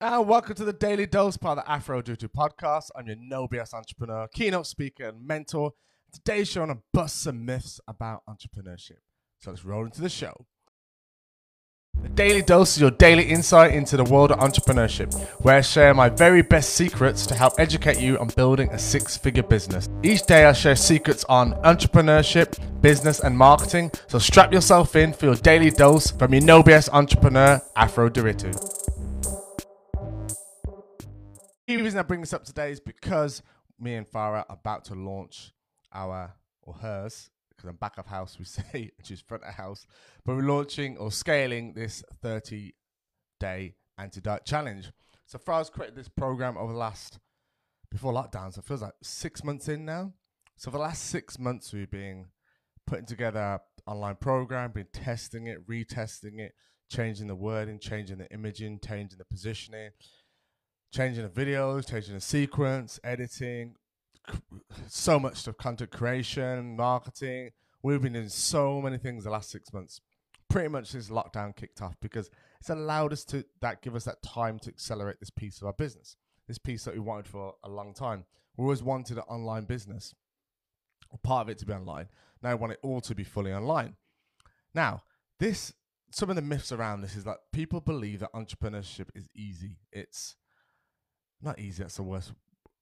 And welcome to the Daily Dose, part of the Afro Diritu podcast. I'm your no BS entrepreneur, keynote speaker, and mentor. Today's show, I'm going to bust some myths about entrepreneurship. So let's roll into the show. The Daily Dose is your daily insight into the world of entrepreneurship, where I share my very best secrets to help educate you on building a six-figure business. Each day I share secrets on entrepreneurship, business and marketing, so strap yourself in for your Daily Dose from your no BS entrepreneur, Afro Diritu. The reason I bring this up today is because me and Farah are about to launch our, or hers, because I'm back of house, we say, she's front of house, but we're launching or scaling this 30-day anti-diet challenge. So Farah's created this program over the last, before lockdown, so it feels like 6 months in now. So for the last 6 months, we've been putting together an online program, been testing it, retesting it, changing the wording, changing the imaging, changing the positioning, changing the videos, changing the sequence, editing, so much stuff, content creation, marketing. We've been doing so many things the last 6 months, pretty much since lockdown kicked off, because it's allowed us to, that give us that time to accelerate this piece of our business, this piece that we wanted for a long time. We always wanted an online business, or part of it to be online. Now we want it all to be fully online. Now, this, some of the myths around this is that people believe that entrepreneurship is easy. It's not easy, that's the worst,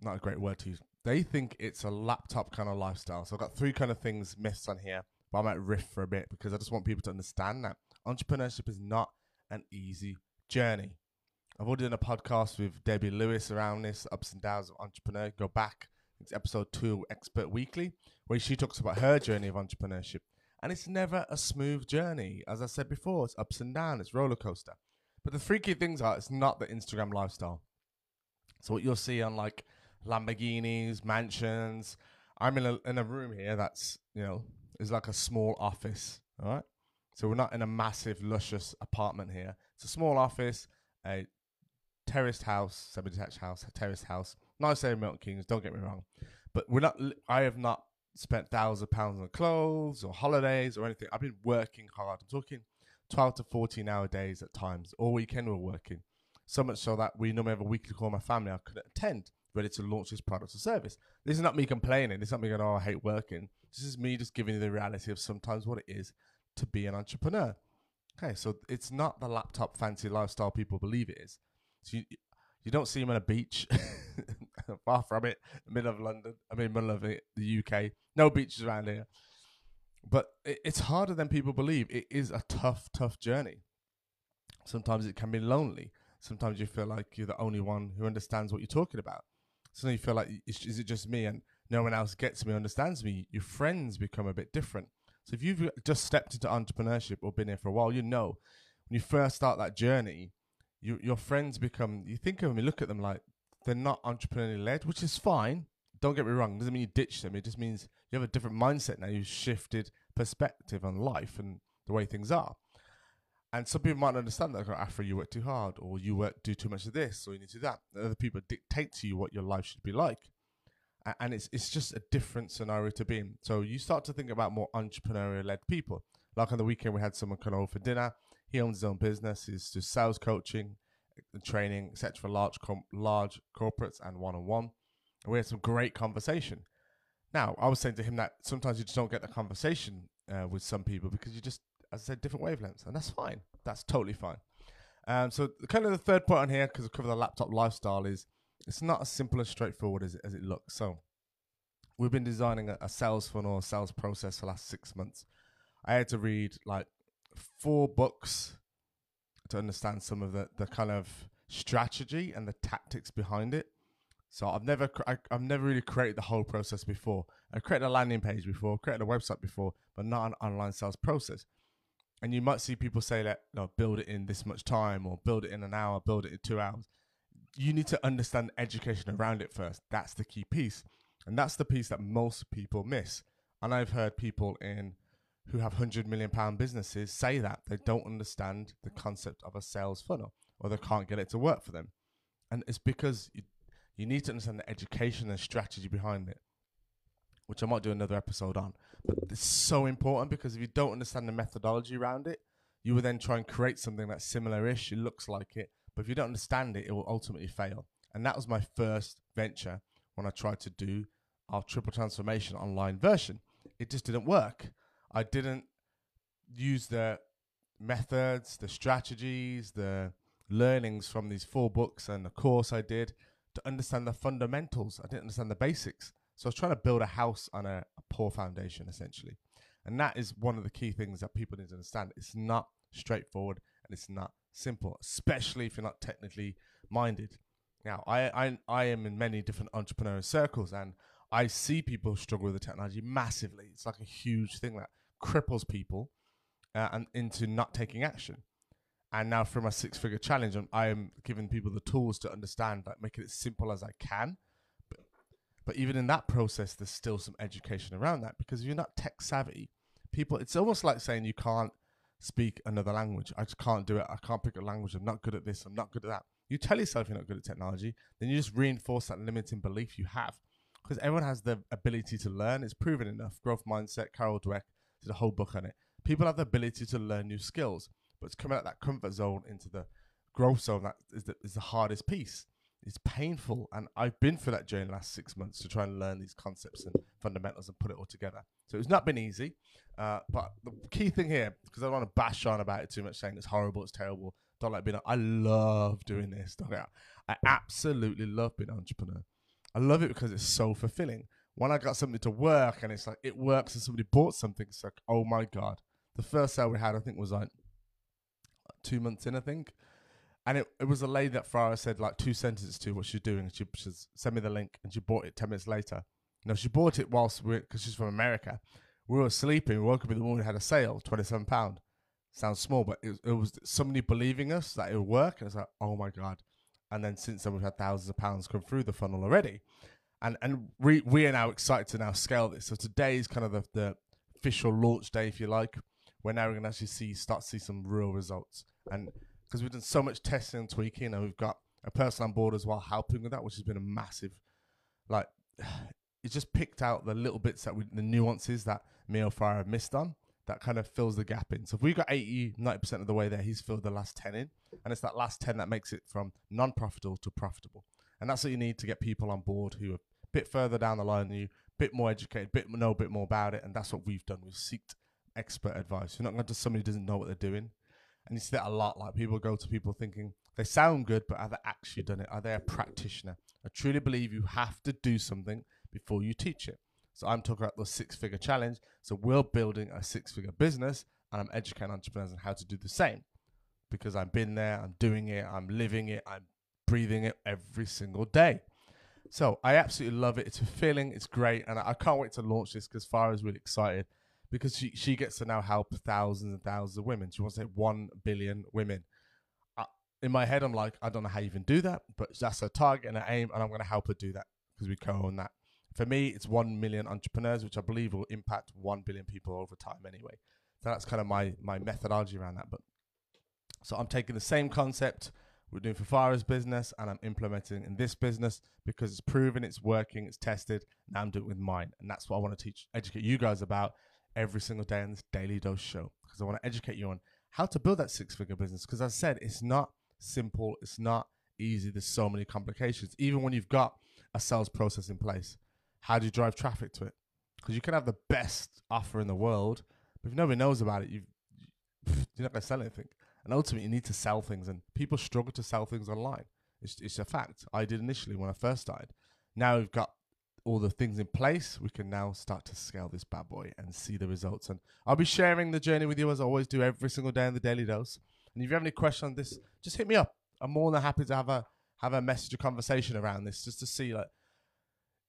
not a great word to use. They think it's a laptop kind of lifestyle. So I've got three kind of things, myths on here, but I might riff for a bit because I just want people to understand that entrepreneurship is not an easy journey. I've already done a podcast with Debbie Lewis around this, ups and downs of entrepreneur. Go back, it's episode 2 of Expert Weekly, where she talks about her journey of entrepreneurship. And it's never a smooth journey. As I said before, it's ups and downs, it's roller coaster. But the three key things are, it's not the Instagram lifestyle. So what you'll see on like Lamborghinis, mansions. I'm in a room here that's, you know, is like a small office, all right? So we're not in a massive, luscious apartment here. It's a small office, a terraced house, semi-detached house, a terraced house. Nice area of Milton Keynes, don't get me wrong. But we're not, I have not spent thousands of pounds on clothes or holidays or anything. I've been working hard. I'm talking 12 to 14-hour days at times. All weekend we're working. So much so that we normally have a weekly call with my family. I couldn't attend, ready to launch this product or service. This is not me complaining. This is not me going, oh, I hate working. This is me just giving you the reality of sometimes what it is to be an entrepreneur. Okay, so it's not the laptop fancy lifestyle people believe it is. So you don't see them on a beach, far from it, middle of London. I mean, middle of the UK. No beaches around here. But it's harder than people believe. It is a tough, tough journey. Sometimes it can be lonely. Sometimes you feel like you're the only one who understands what you're talking about. So you feel like, is it just me and no one else gets me, understands me? Your friends become a bit different. So if you've just stepped into entrepreneurship or been here for a while, you know, when you first start that journey, your friends become, you think of them, you look at them like they're not entrepreneurially led, which is fine. Don't get me wrong. It doesn't mean you ditch them. It just means you have a different mindset now. You've shifted perspective on life and the way things are. And some people might understand that, like, Afro, you work too hard, or you do too much of this, or you need to do that. Other people dictate to you what your life should be like. And it's just a different scenario to be in. So you start to think about more entrepreneurial-led people. Like on the weekend, we had someone come over for dinner. He owns his own business. He's just sales coaching, training, etc. for large corporates and one-on-one. And we had some great conversation. Now, I was saying to him that sometimes you just don't get the conversation with some people because you just, as I said, different wavelengths, and that's fine. That's totally fine. So kind of the third point on here, because I've covered the laptop lifestyle, is it's not as simple and straightforward as it looks. So we've been designing a sales funnel, a sales process for the last 6 months. I had to read like 4 books to understand some of the kind of strategy and the tactics behind it. So I've never really created the whole process before. I created a landing page before, created a website before, but not an online sales process. And you might see people say that, no, build it in this much time, or build it in an hour, build it in 2 hours. You need to understand the education around it first. That's the key piece. And that's the piece that most people miss. And I've heard people who have £100 million businesses say that they don't understand the concept of a sales funnel, or they can't get it to work for them. And it's because you need to understand the education and strategy behind it, which I might do another episode on. But it's so important, because if you don't understand the methodology around it, you will then try and create something that's similar-ish, it looks like it, But if you don't understand it, it will ultimately fail. And that was my first venture when I tried to do our triple transformation online version. It just didn't work. I didn't use the methods, the strategies, the learnings from these 4 books and the course I did to understand the fundamentals. I didn't understand the basics. So I was trying to build a house on a poor foundation, essentially. And that is one of the key things that people need to understand. It's not straightforward and it's not simple, especially if you're not technically minded. Now, I am in many different entrepreneurial circles, and I see people struggle with the technology massively. It's like a huge thing that cripples people and into not taking action. And now for my 6-figure challenge, I am giving people the tools to understand, like making it as simple as I can. But even in that process, there's still some education around that, because if you're not tech savvy, people, it's almost like saying you can't speak another language. I just can't do it. I can't pick a language. I'm not good at this. I'm not good at that. You tell yourself you're not good at technology, then you just reinforce that limiting belief you have, because everyone has the ability to learn. It's proven enough. Growth Mindset, Carol Dweck, there's a whole book on it. People have the ability to learn new skills, but it's coming out of that comfort zone into the growth zone that is the hardest piece. It's painful, and I've been through that journey the last 6 months to try and learn these concepts and fundamentals and put it all together. So it's not been easy, but the key thing here, because I don't want to bash on about it too much, saying it's horrible, it's terrible. Don't like being. I love doing this. I absolutely love being an entrepreneur. I love it because it's so fulfilling. When I got something to work and it's like it works, and somebody bought something, it's like, oh my god. The first sale we had, I think, was like 2 months in, I think. And it was a lady that Farah said like 2 sentences to what she's doing. She says, send me the link. And she bought it 10 minutes later. No, she bought it because she's from America. We were sleeping. We woke up in the morning, had a sale, £27. Sounds small, but it was somebody believing us that it would work. And it's like, oh my God. And then since then, we've had thousands of pounds come through the funnel already. And we are now excited to now scale this. So today is kind of the official launch day, if you like, where now we're going to actually start to see some real results. And because we've done so much testing and tweaking, and we've got a person on board as well helping with that, which has been a massive, like, it just picked out the little bits that the nuances that me or Farah have missed on, that kind of fills the gap in. So if we got 90% of the way there, he's filled the last 10 in, and it's that last 10 that makes it from non-profitable to profitable. And that's what you need to get people on board who are a bit further down the line than you, a bit more educated, know a bit more about it, and that's what we've done. We've sought expert advice. You're not going to somebody who doesn't know what they're doing. And you see that a lot, like people go to people thinking they sound good, but have they actually done it? Are they a practitioner? I truly believe you have to do something before you teach it. So I'm talking about the 6-figure challenge. So we're building a 6-figure business, and I'm educating entrepreneurs on how to do the same, because I've been there, I'm doing it, I'm living it, I'm breathing it every single day. So I absolutely love it. It's fulfilling, it's great, and I can't wait to launch this because Farah's really excited. Because she gets to now help thousands and thousands of women. She wants to help 1 billion women. In my head, I'm like, I don't know how you even do that, but that's her target and her aim, and I'm going to help her do that because we co-own that. For me, it's 1 million entrepreneurs, which I believe will impact 1 billion people over time anyway. So that's kind of my methodology around that. But so I'm taking the same concept we're doing for Farah's business, and I'm implementing in this business because it's proven, it's working, it's tested. Now I'm doing it with mine, and that's what I want to educate you guys about every single day on this Daily Dose show, because I want to educate you on how to build that 6-figure business. Because as I said, it's not simple, it's not easy, there's so many complications. Even when you've got a sales process in place, how do you drive traffic to it? Because you can have the best offer in the world, but if nobody knows about it, you're not going to sell anything. And ultimately, you need to sell things, and people struggle to sell things online. It's a fact. I did initially when I first started. Now we've got all the things in place, we can now start to scale this bad boy and see the results. And I'll be sharing the journey with you as I always do every single day in the Daily Dose. And if you have any questions on this, just hit me up. I'm more than happy to have a message or conversation around this, just to see like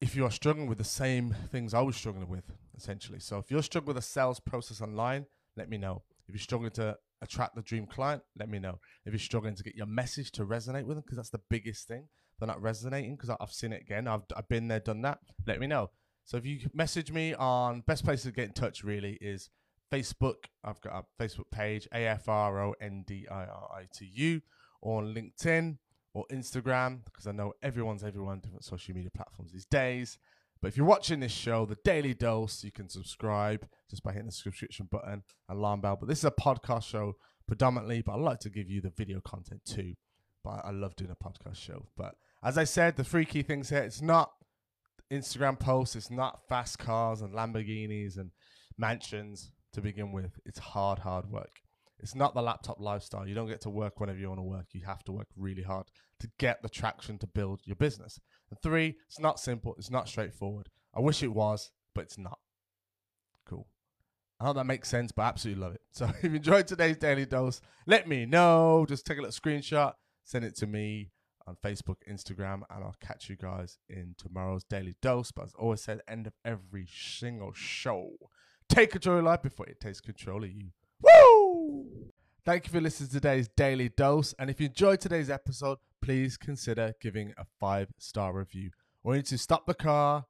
if you are struggling with the same things I was struggling with, essentially. So if you're struggling with a sales process online, let me know. If you're struggling to attract the dream client, let me know. If you're struggling to get your message to resonate with them, because that's the biggest thing. They're not resonating, because I've seen it again. I've been there, done that. Let me know. So if you message me on, best place to get in touch really is Facebook. I've got a Facebook page, AFRONDIRITU, or on LinkedIn or Instagram, because I know everyone's different social media platforms these days. But if you're watching this show, The Daily Dose, you can subscribe just by hitting the subscription button, alarm bell. But this is a podcast show predominantly, but I like to give you the video content too. But I love doing a podcast show. But as I said, the three key things here, it's not Instagram posts, it's not fast cars and Lamborghinis and mansions to begin with. It's hard work. It's not the laptop lifestyle. You don't get to work whenever you want to work. You have to work really hard to get the traction to build your business. And three, it's not simple. It's not straightforward. I wish it was, but it's not. Cool. I hope that makes sense, but I absolutely love it. So if you enjoyed today's Daily Dose, let me know. Just take a little screenshot. Send it to me on Facebook, Instagram, and I'll catch you guys in tomorrow's Daily Dose. But as I always said, end of every single show. Take control of your life before it takes control of you. Woo! Thank you for listening to today's Daily Dose. And if you enjoyed today's episode, please consider giving a 5-star review. Or you need to stop the car,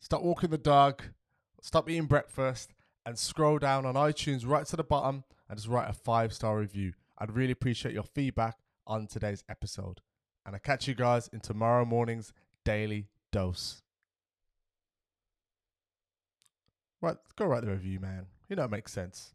stop walking the dog, stop eating breakfast, and scroll down on iTunes right to the bottom and just write a 5-star review. I'd really appreciate your feedback on today's episode. And I'll catch you guys in tomorrow morning's Daily Dose. Right, go write the review, man. You know it makes sense.